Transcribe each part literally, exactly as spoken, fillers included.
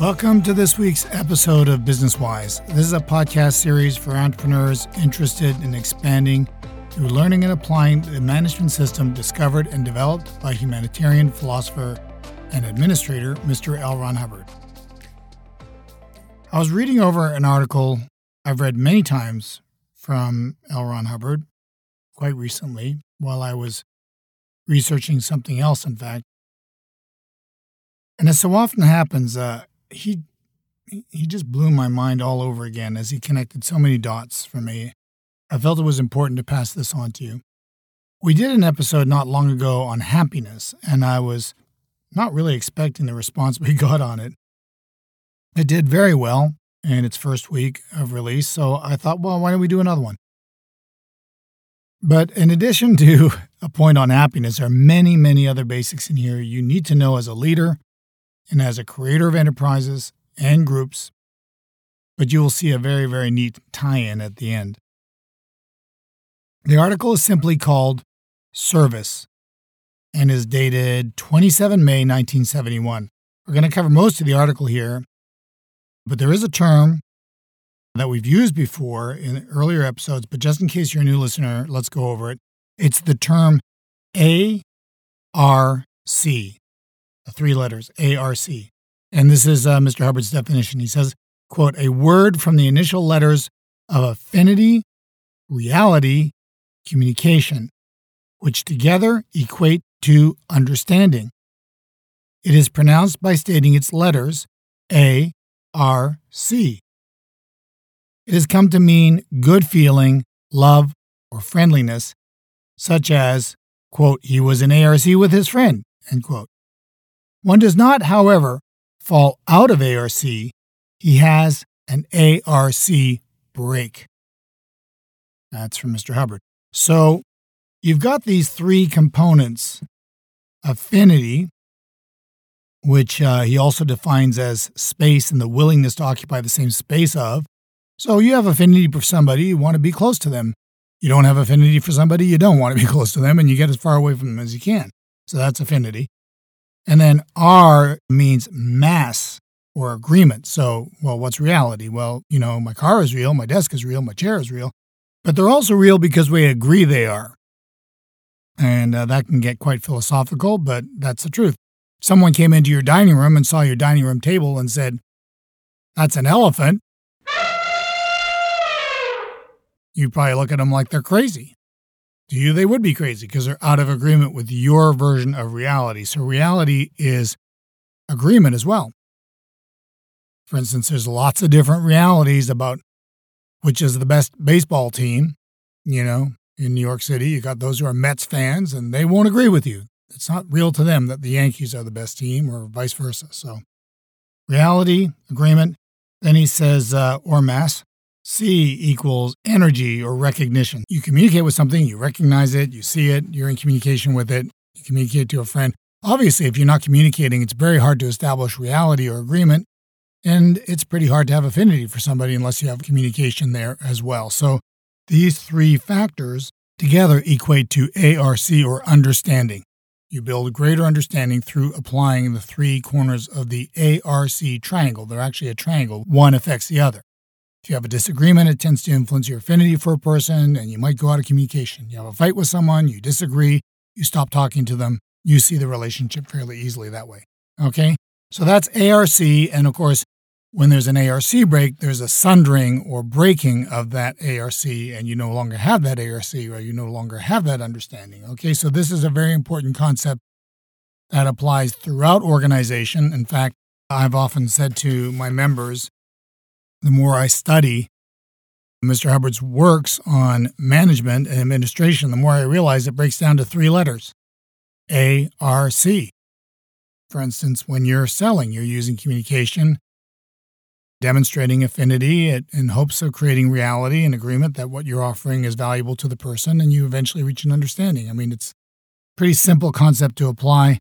Welcome to this week's episode of Business Wise. This is a podcast series for entrepreneurs interested in expanding through learning and applying the management system discovered and developed by humanitarian philosopher and administrator, Mister L. Ron Hubbard. I was reading over an article I've read many times from L. Ron Hubbard quite recently while I was researching something else, in fact. And as so often happens, uh, He he just blew my mind all over again as he connected so many dots for me. I felt it was important to pass this on to you. We did an episode not long ago on happiness, and I was not really expecting the response we got on it. It did very well in its first week of release, so I thought, well, why don't we do another one? But in addition to a point on happiness, there are many, many other basics in here you need to know as a leader and as a creator of enterprises and groups, but you will see a very, very neat tie-in at the end. The article is simply called Service and is dated the twenty-seventh of May, nineteen seventy-one. We're going to cover most of the article here, but there is a term that we've used before in earlier episodes, but just in case you're a new listener, let's go over it. It's the term A R C. The three letters, A R C. And this is uh, Mister Hubbard's definition. He says, quote, a word from the initial letters of affinity, reality, communication, which together equate to understanding. It is pronounced by stating its letters, A R C. It has come to mean good feeling, love, or friendliness, such as, quote, he was in A R C with his friend, end quote. One does not, however, fall out of A R C. He has an A R C break. That's from Mister Hubbard. So you've got these three components. Affinity, which uh, he also defines as space and the willingness to occupy the same space of. So you have affinity for somebody, you want to be close to them. You don't have affinity for somebody, you don't want to be close to them, and you get as far away from them as you can. So that's affinity. And then R means mass or agreement. So, well, what's reality? Well, you know, my car is real, my desk is real, my chair is real. But they're also real because we agree they are. And uh, that can get quite philosophical, but that's the truth. Someone came into your dining room and saw your dining room table and said, that's an elephant. You probably look at them like they're crazy. To you, they would be crazy because they're out of agreement with your version of reality. So reality is agreement as well. For instance, there's lots of different realities about which is the best baseball team. You know, in New York City, you got those who are Mets fans and they won't agree with you. It's not real to them that the Yankees are the best team or vice versa. So reality, agreement. Then he says, uh, or mass. C equals energy or recognition. You communicate with something, you recognize it, you see it, you're in communication with it, you communicate to a friend. Obviously, if you're not communicating, it's very hard to establish reality or agreement, and it's pretty hard to have affinity for somebody unless you have communication there as well. So these three factors together equate to A R C or understanding. You build greater understanding through applying the three corners of the A R C triangle. They're actually a triangle. One affects the other. If you have a disagreement, it tends to influence your affinity for a person, and you might go out of communication. You have a fight with someone, you disagree, you stop talking to them, you see the relationship fairly easily that way. Okay? So that's A R C, and of course, when there's an A R C break, there's a sundering or breaking of that A R C, and you no longer have that A R C, or you no longer have that understanding. Okay? So this is a very important concept that applies throughout organization. In fact, I've often said to my members, the more I study Mister Hubbard's works on management and administration, the more I realize it breaks down to three letters, A R C. For instance, when you're selling, you're using communication, demonstrating affinity in hopes of creating reality and agreement that what you're offering is valuable to the person, and you eventually reach an understanding. I mean, it's a pretty simple concept to apply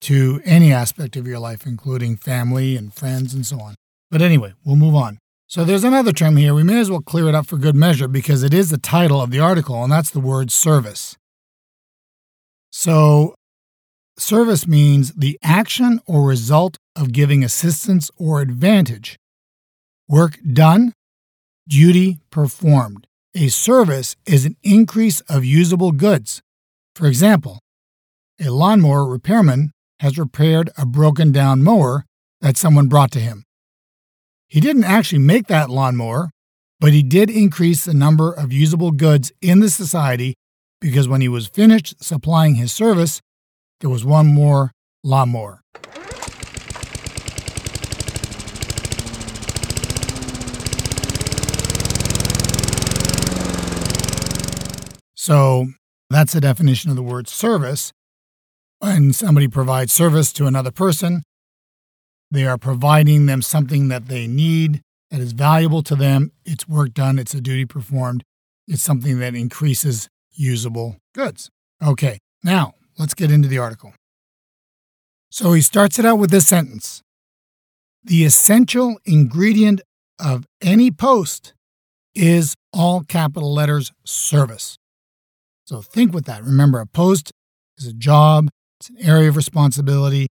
to any aspect of your life, including family and friends and so on. But anyway, we'll move on. So there's another term here. We may as well clear it up for good measure because it is the title of the article, and that's the word service. So Service means the action or result of giving assistance or advantage. Work done, duty performed. A service is an increase of usable goods. For example, a lawnmower repairman has repaired a broken-down mower that someone brought to him. He didn't actually make that lawnmower, but he did increase the number of usable goods in the society because when he was finished supplying his service, there was one more lawnmower. So that's the definition of the word service. When somebody provides service to another person, they are providing them something that they need, that is valuable to them. It's work done. It's a duty performed. It's something that increases usable goods. Okay, now let's get into the article. So he starts it out with this sentence. The essential ingredient of any post is, all capital letters, service. So think with that. Remember, a post is a job. It's an area of responsibility.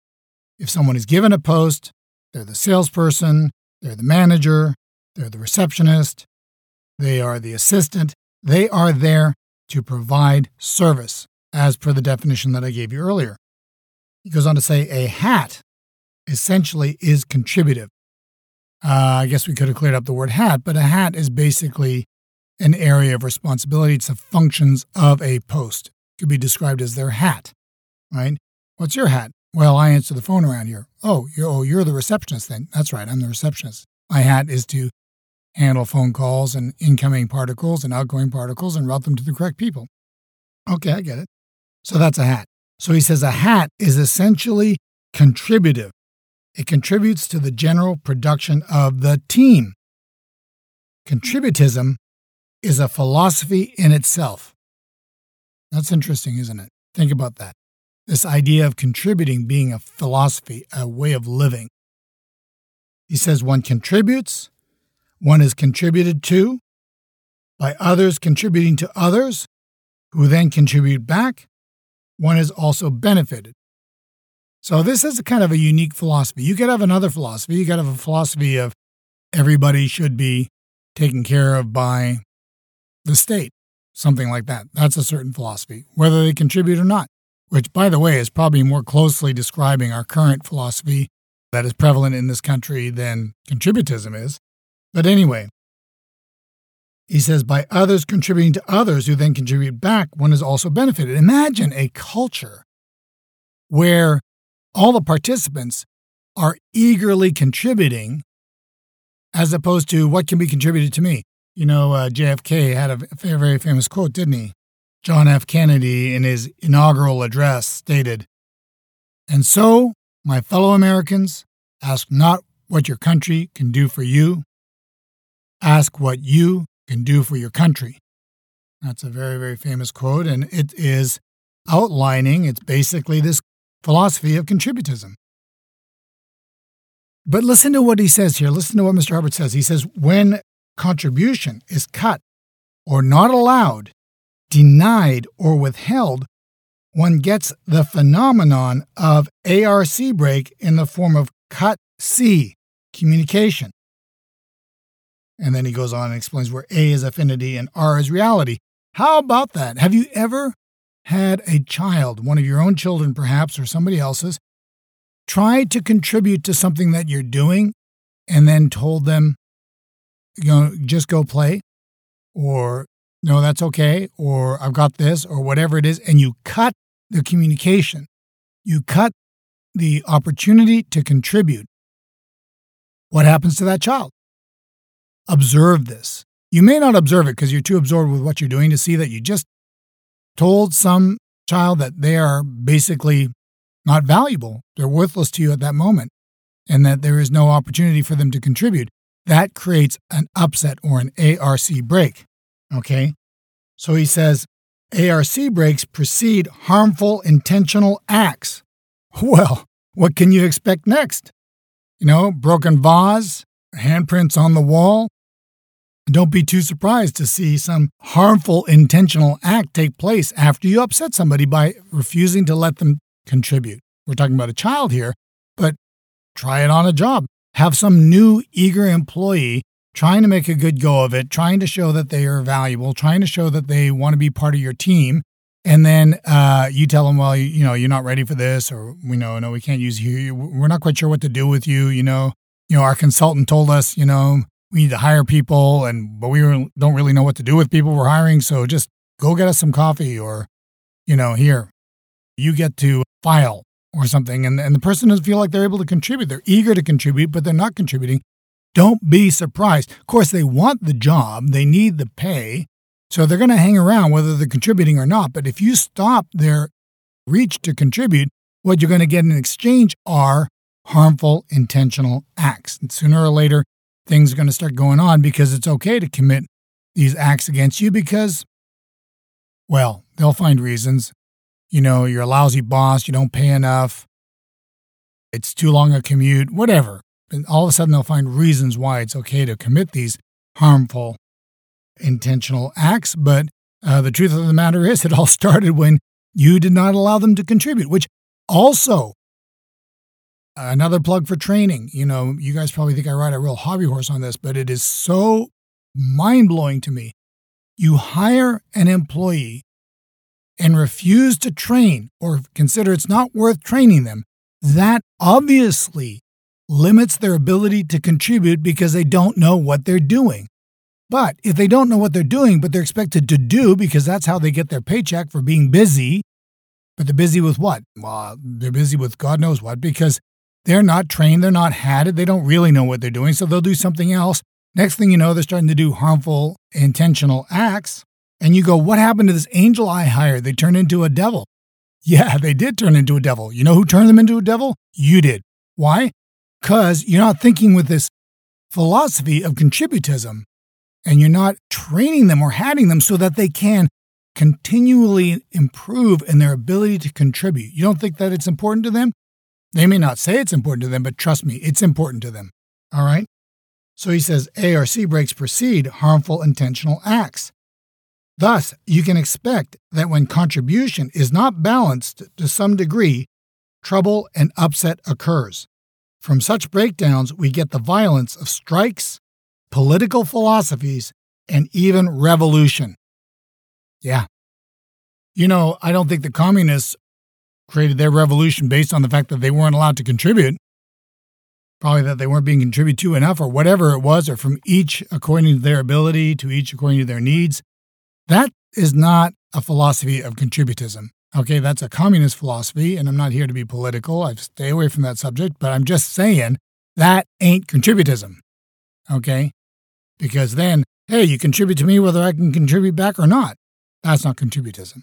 If someone is given a post, they're the salesperson, they're the manager, they're the receptionist, they are the assistant. They are there to provide service, as per the definition that I gave you earlier. He goes on to say a hat essentially is contributive. Uh, I guess we could have cleared up the word hat, but a hat is basically an area of responsibility. It's the functions of a post. It could be described as their hat, right? What's your hat? Well, I answer the phone around here. Oh, you're, oh, you're the receptionist then. That's right, I'm the receptionist. My hat is to handle phone calls and incoming particles and outgoing particles and route them to the correct people. Okay, I get it. So that's a hat. So he says a hat is essentially contributive. It contributes to the general production of the team. Contributism is a philosophy in itself. That's interesting, isn't it? Think about that. This idea of contributing being a philosophy, a way of living. He says one contributes, one is contributed to, by others contributing to others, who then contribute back, one is also benefited. So this is a kind of a unique philosophy. You could have another philosophy. You could have a philosophy of everybody should be taken care of by the state, something like that. That's a certain philosophy, whether they contribute or not, which, by the way, is probably more closely describing our current philosophy that is prevalent in this country than contributism is. But anyway, he says, by others contributing to others who then contribute back, one is also benefited. Imagine a culture where all the participants are eagerly contributing as opposed to what can be contributed to me. You know, uh, J F K had a very famous quote, didn't he? John F. Kennedy, in his inaugural address, stated, "And so, my fellow Americans, ask not what your country can do for you. Ask what you can do for your country." That's a very, very famous quote, and it is outlining, it's basically this philosophy of contributism. But listen to what he says here. Listen to what Mister Hubbard says. He says, when contribution is cut or not allowed, denied or withheld, one gets the phenomenon of A R C break in the form of cut C, communication. And then he goes on and explains where A is affinity and R is reality. How about that? Have you ever had a child, one of your own children perhaps, or somebody else's, try to contribute to something that you're doing and then told them, you know, just go play, or no, that's okay, or I've got this, or whatever it is, and you cut the communication. You cut the opportunity to contribute. What happens to that child? Observe this. You may not observe it because you're too absorbed with what you're doing to see that you just told some child that they are basically not valuable. They're worthless to you at that moment, and that there is no opportunity for them to contribute. That creates an upset or an A R C break, okay? So he says, A R C breaks precede harmful intentional acts. Well, what can you expect next? You know, broken vase, handprints on the wall. Don't be too surprised to see some harmful intentional act take place after you upset somebody by refusing to let them contribute. We're talking about a child here, but try it on a job. Have some new, eager employee trying to make a good go of it, trying to show that they are valuable, trying to show that they want to be part of your team. And then uh, you tell them, well, you, you know, you're not ready for this, or we you know, no, we can't use you. We're not quite sure what to do with you. You know, you know, our consultant told us, you know, we need to hire people, and but we don't really know what to do with people we're hiring. So just go get us some coffee, or, you know, here, you get to file or something. And and the person doesn't feel like they're able to contribute. They're eager to contribute, but they're not contributing. Don't be surprised. Of course, they want the job. They need the pay. So they're going to hang around whether they're contributing or not. But if you stop their reach to contribute, what you're going to get in exchange are harmful, intentional acts. And sooner or later, things are going to start going on because it's okay to commit these acts against you because, well, they'll find reasons. You know, you're a lousy boss. You don't pay enough. It's too long a commute, whatever. And all of a sudden, they'll find reasons why it's okay to commit these harmful, intentional acts, but uh, the truth of the matter is it all started when you did not allow them to contribute, which also, another plug for training. You know, you guys probably think I ride a real hobby horse on this, but it is so mind-blowing to me. You hire an employee and refuse to train or consider it's not worth training them. That obviously limits their ability to contribute because they don't know what they're doing. But if they don't know what they're doing, but they're expected to do because that's how they get their paycheck for being busy, but they're busy with what? Well, they're busy with God knows what because they're not trained, they're not had it, they don't really know what they're doing, so they'll do something else. Next thing you know, they're starting to do harmful, intentional acts, and you go, what happened to this angel I hired? They turned into a devil. Yeah, they did turn into a devil. You know who turned them into a devil? You did. Why? Because you're not thinking with this philosophy of contributism. And you're not training them or having them so that they can continually improve in their ability to contribute. You don't think that it's important to them? They may not say it's important to them, but trust me, it's important to them. All right? So he says, A R C breaks precede harmful intentional acts. Thus, you can expect that when contribution is not balanced to some degree, trouble and upset occurs. From such breakdowns, we get the violence of strikes, political philosophies, and even revolution. Yeah. You know, I don't think the communists created their revolution based on the fact that they weren't allowed to contribute. Probably that they weren't being contributed to enough or whatever it was, or from each according to their ability, to each according to their needs. That is not a philosophy of contributism. Okay, that's a communist philosophy, and I'm not here to be political. I stay away from that subject, but I'm just saying that ain't contributism. Okay? Because then, hey, you contribute to me whether I can contribute back or not. That's not contributism.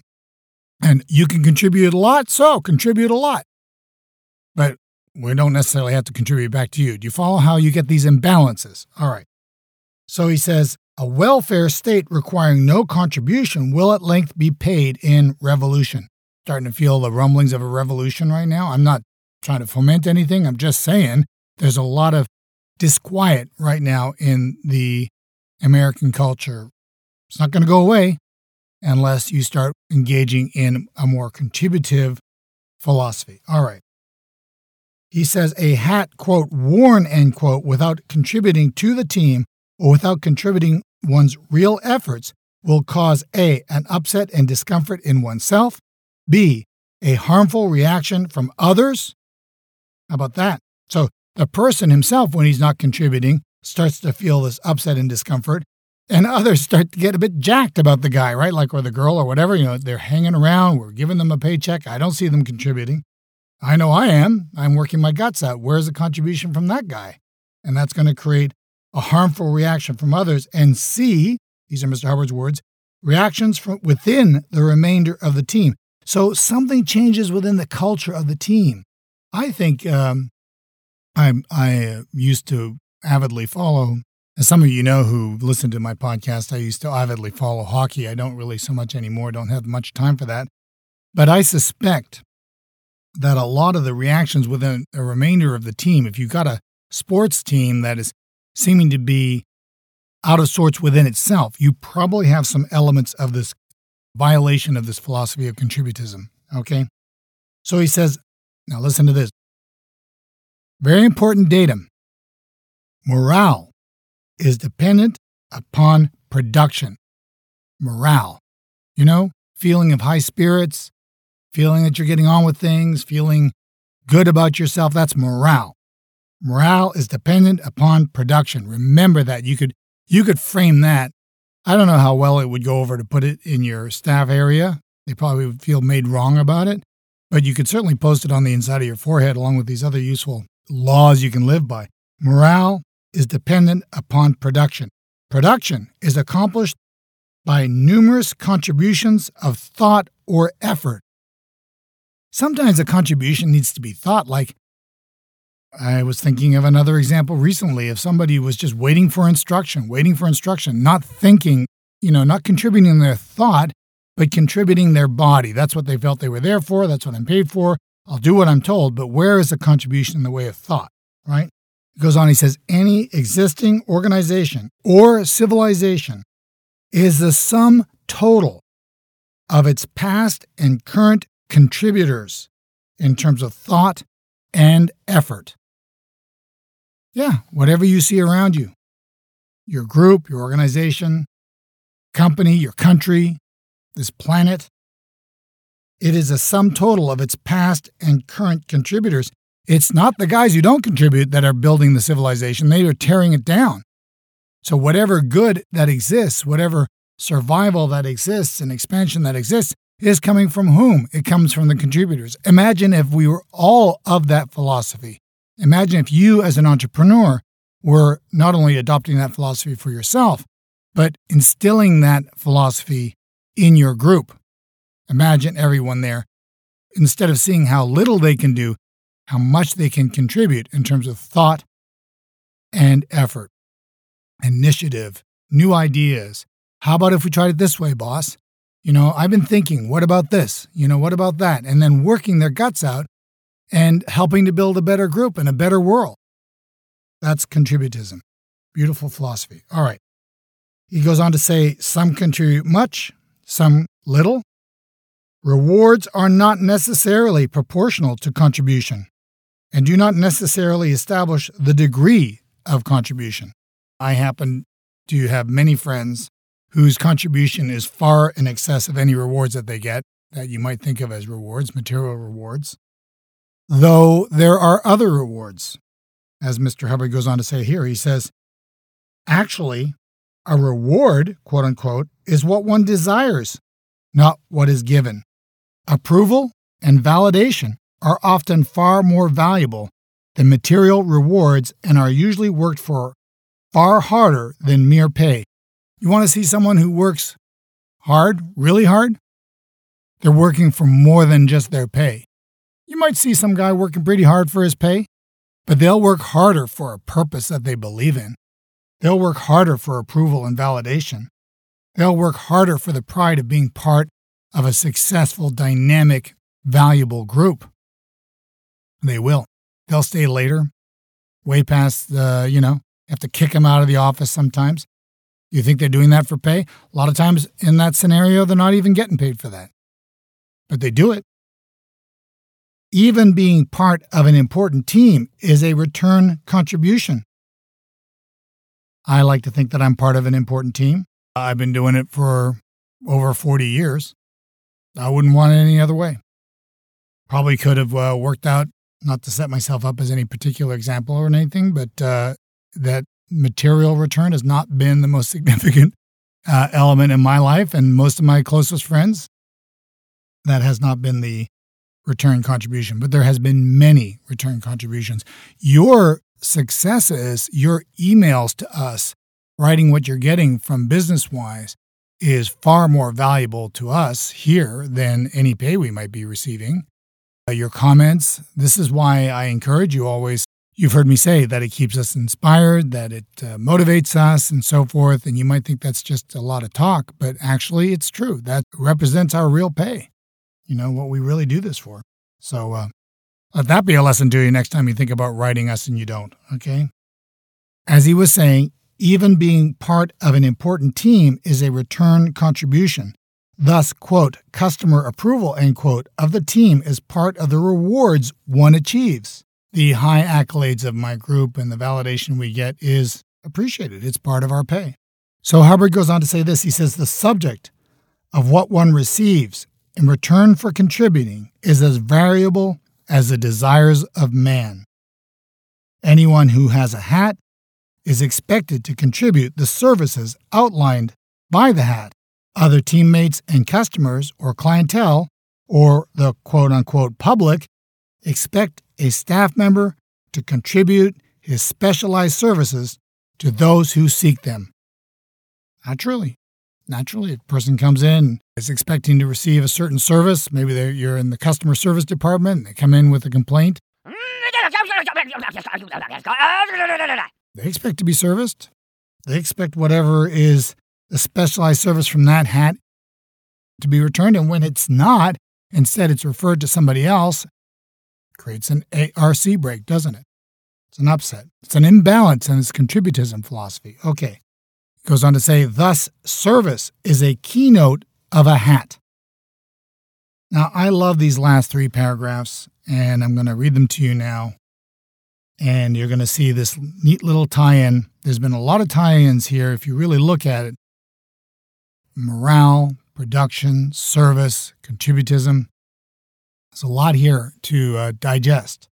And you can contribute a lot, so contribute a lot. But we don't necessarily have to contribute back to you. Do you follow how you get these imbalances? All right. So he says, a welfare state requiring no contribution will at length be paid in revolution. Starting to feel the rumblings of a revolution right now. I'm not trying to foment anything. I'm just saying there's a lot of disquiet right now in the American culture. It's not going to go away unless you start engaging in a more contributive philosophy. All right. He says a hat, quote, worn, end quote, without contributing to the team or without contributing one's real efforts will cause A, an upset and discomfort in oneself, B, a harmful reaction from others. How about that? So the person himself, when he's not contributing, starts to feel this upset and discomfort, and others start to get a bit jacked about the guy, right? Like, or the girl or whatever, you know, they're hanging around, we're giving them a paycheck, I don't see them contributing. I know I am, I'm working my guts out. Where's the contribution from that guy? And that's going to create a harmful reaction from others, and C, these are Mister Hubbard's words, reactions from within the remainder of the team. So something changes within the culture of the team. I think, um, I I used to avidly follow, as some of you know who listen to my podcast, I used to avidly follow hockey. I don't really so much anymore, don't have much time for that. But I suspect that a lot of the reactions within the remainder of the team, if you've got a sports team that is seeming to be out of sorts within itself, you probably have some elements of this violation of this philosophy of contributism, okay? So he says, now listen to this. Very important datum. Morale is dependent upon production. Morale. You know, feeling of high spirits, feeling that you're getting on with things, feeling good about yourself, that's morale. Morale is dependent upon production. Remember that. You could you could frame that. I don't know how well it would go over to put it in your staff area. They probably would feel made wrong about it. But you could certainly post it on the inside of your forehead along with these other useful laws you can live by. Morale is dependent upon production. Production is accomplished by numerous contributions of thought or effort. Sometimes a contribution needs to be thought, like I was thinking of another example recently of somebody who was just waiting for instruction, waiting for instruction, not thinking, you know, not contributing their thought, but contributing their body. That's what they felt they were there for. That's what I'm paid for. I'll do what I'm told, but where is the contribution in the way of thought, right? He goes on, he says, any existing organization or civilization is the sum total of its past and current contributors in terms of thought and effort. Yeah, whatever you see around you, your group, your organization, company, your country, this planet, it is a sum total of its past and current contributors. It's not the guys who don't contribute that are building the civilization. They are tearing it down. So whatever good that exists, whatever survival that exists and expansion that exists, is coming from whom? It comes from the contributors. Imagine if we were all of that philosophy. Imagine if you, as an entrepreneur, were not only adopting that philosophy for yourself, but instilling that philosophy in your group. Imagine everyone there, instead of seeing how little they can do, how much they can contribute in terms of thought and effort, initiative, new ideas. How about if we tried it this way, boss? You know, I've been thinking, what about this? You know, what about that? And then working their guts out and helping to build a better group and a better world. That's contributism. Beautiful philosophy. All right. He goes on to say, some contribute much, some little. Rewards are not necessarily proportional to contribution and do not necessarily establish the degree of contribution. I happen to have many friends whose contribution is far in excess of any rewards that they get, that you might think of as rewards, material rewards, though there are other rewards. As Mister Hubbard goes on to say here, he says, actually, a reward, quote unquote, is what one desires, not what is given. Approval and validation are often far more valuable than material rewards and are usually worked for far harder than mere pay. You want to see someone who works hard, really hard? They're working for more than just their pay. You might see some guy working pretty hard for his pay, but they'll work harder for a purpose that they believe in. They'll work harder for approval and validation. They'll work harder for the pride of being part of a successful, dynamic, valuable group. They will. They'll stay later, way past the, you know, have to kick them out of the office sometimes. You think they're doing that for pay? A lot of times in that scenario, they're not even getting paid for that. But they do it. Even being part of an important team is a return contribution. I like to think that I'm part of an important team. I've been doing it for over forty years. I wouldn't want it any other way. Probably could have uh, worked out, not to set myself up as any particular example or anything, but uh, that material return has not been the most significant uh, element in my life, and most of my closest friends, that has not been the return contribution. But there has been many return contributions. Your successes, your emails to us, writing what you're getting from Business Wise, is far more valuable to us here than any pay we might be receiving. Uh, your comments, this is why I encourage you always. You've heard me say that it keeps us inspired, that it uh, motivates us and so forth. And you might think that's just a lot of talk, but actually it's true. That represents our real pay, you know, what we really do this for. So uh, let that be a lesson to you next time you think about writing us and you don't, okay? As he was saying, even being part of an important team is a return contribution, Thus, quote, customer approval, end quote, of the team is part of the rewards one achieves. The high accolades of my group and the validation we get is appreciated. It's part of our pay. So Hubbard goes on to say this. He says, the subject of what one receives in return for contributing is as variable as the desires of man. Anyone who has a hat is expected to contribute the services outlined by the hat. Other teammates and customers or clientele or the quote-unquote public expect a staff member to contribute his specialized services to those who seek them. Naturally. Naturally, a person comes in, is expecting to receive a certain service. Maybe you're in the customer service department. They come in with a complaint. They expect to be serviced. They expect whatever is the specialized service from that hat to be returned. And when it's not, instead it's referred to somebody else. Creates an A R C break, doesn't it? It's an upset. It's an imbalance in its contributism philosophy. Okay. It goes on to say, thus, service is a keynote of a hat. Now, I love these last three paragraphs, and I'm going to read them to you now. And you're going to see this neat little tie-in. There's been a lot of tie-ins here if you really look at it. Morale, production, service, contributism. There's a lot here to uh, digest.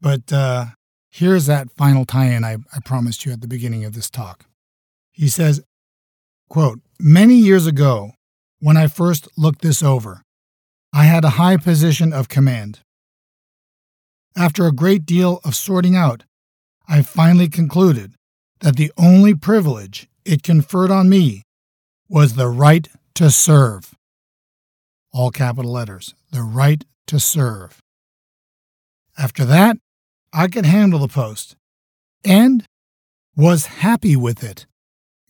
But uh, here's that final tie-in I, I promised you at the beginning of this talk. He says, quote, many years ago, when I first looked this over, I had a high position of command. After a great deal of sorting out, I finally concluded that the only privilege it conferred on me was the right to serve. All capital letters, the right to serve. After that, I could handle the post and was happy with it.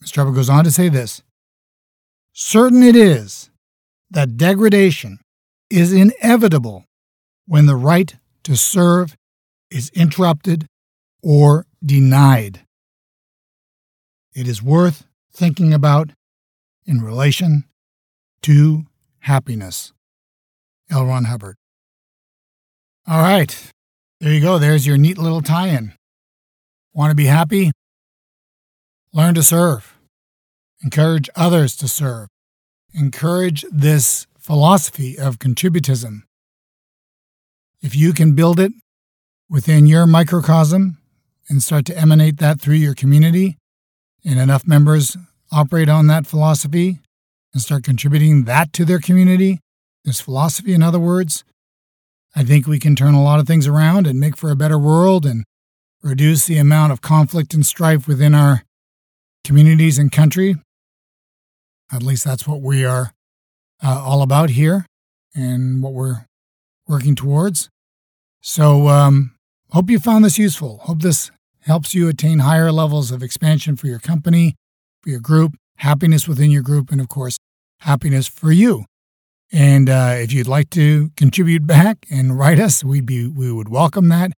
Mister Hubbard goes on to say this. Certain it is that degradation is inevitable when the right to serve is interrupted or denied. It is worth thinking about in relation to happiness. L. Ron Hubbard. All right. There you go. There's your neat little tie-in. Want to be happy? Learn to serve. Encourage others to serve. Encourage this philosophy of contributism. If you can build it within your microcosm and start to emanate that through your community, and enough members operate on that philosophy and start contributing that to their community, this philosophy, in other words, I think we can turn a lot of things around and make for a better world and reduce the amount of conflict and strife within our communities and country. At least that's what we are uh, all about here and what we're working towards. So um, hope you found this useful. Hope this helps you attain higher levels of expansion for your company, for your group, happiness within your group, and of course, happiness for you. And uh, if you'd like to contribute back and write us, we'd be we would welcome that.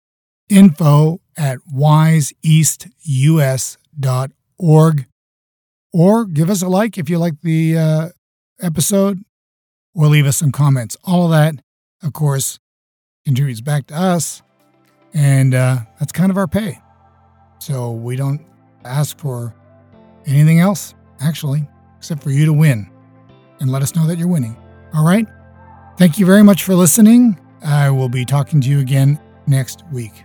Info at wise east u s dot org, or give us a like if you like the uh, episode, or leave us some comments. All of that, of course, contributes back to us, and uh, that's kind of our pay. So we don't ask for anything else, actually, except for you to win and let us know that you're winning. All right? Thank you very much for listening. I will be talking to you again next week.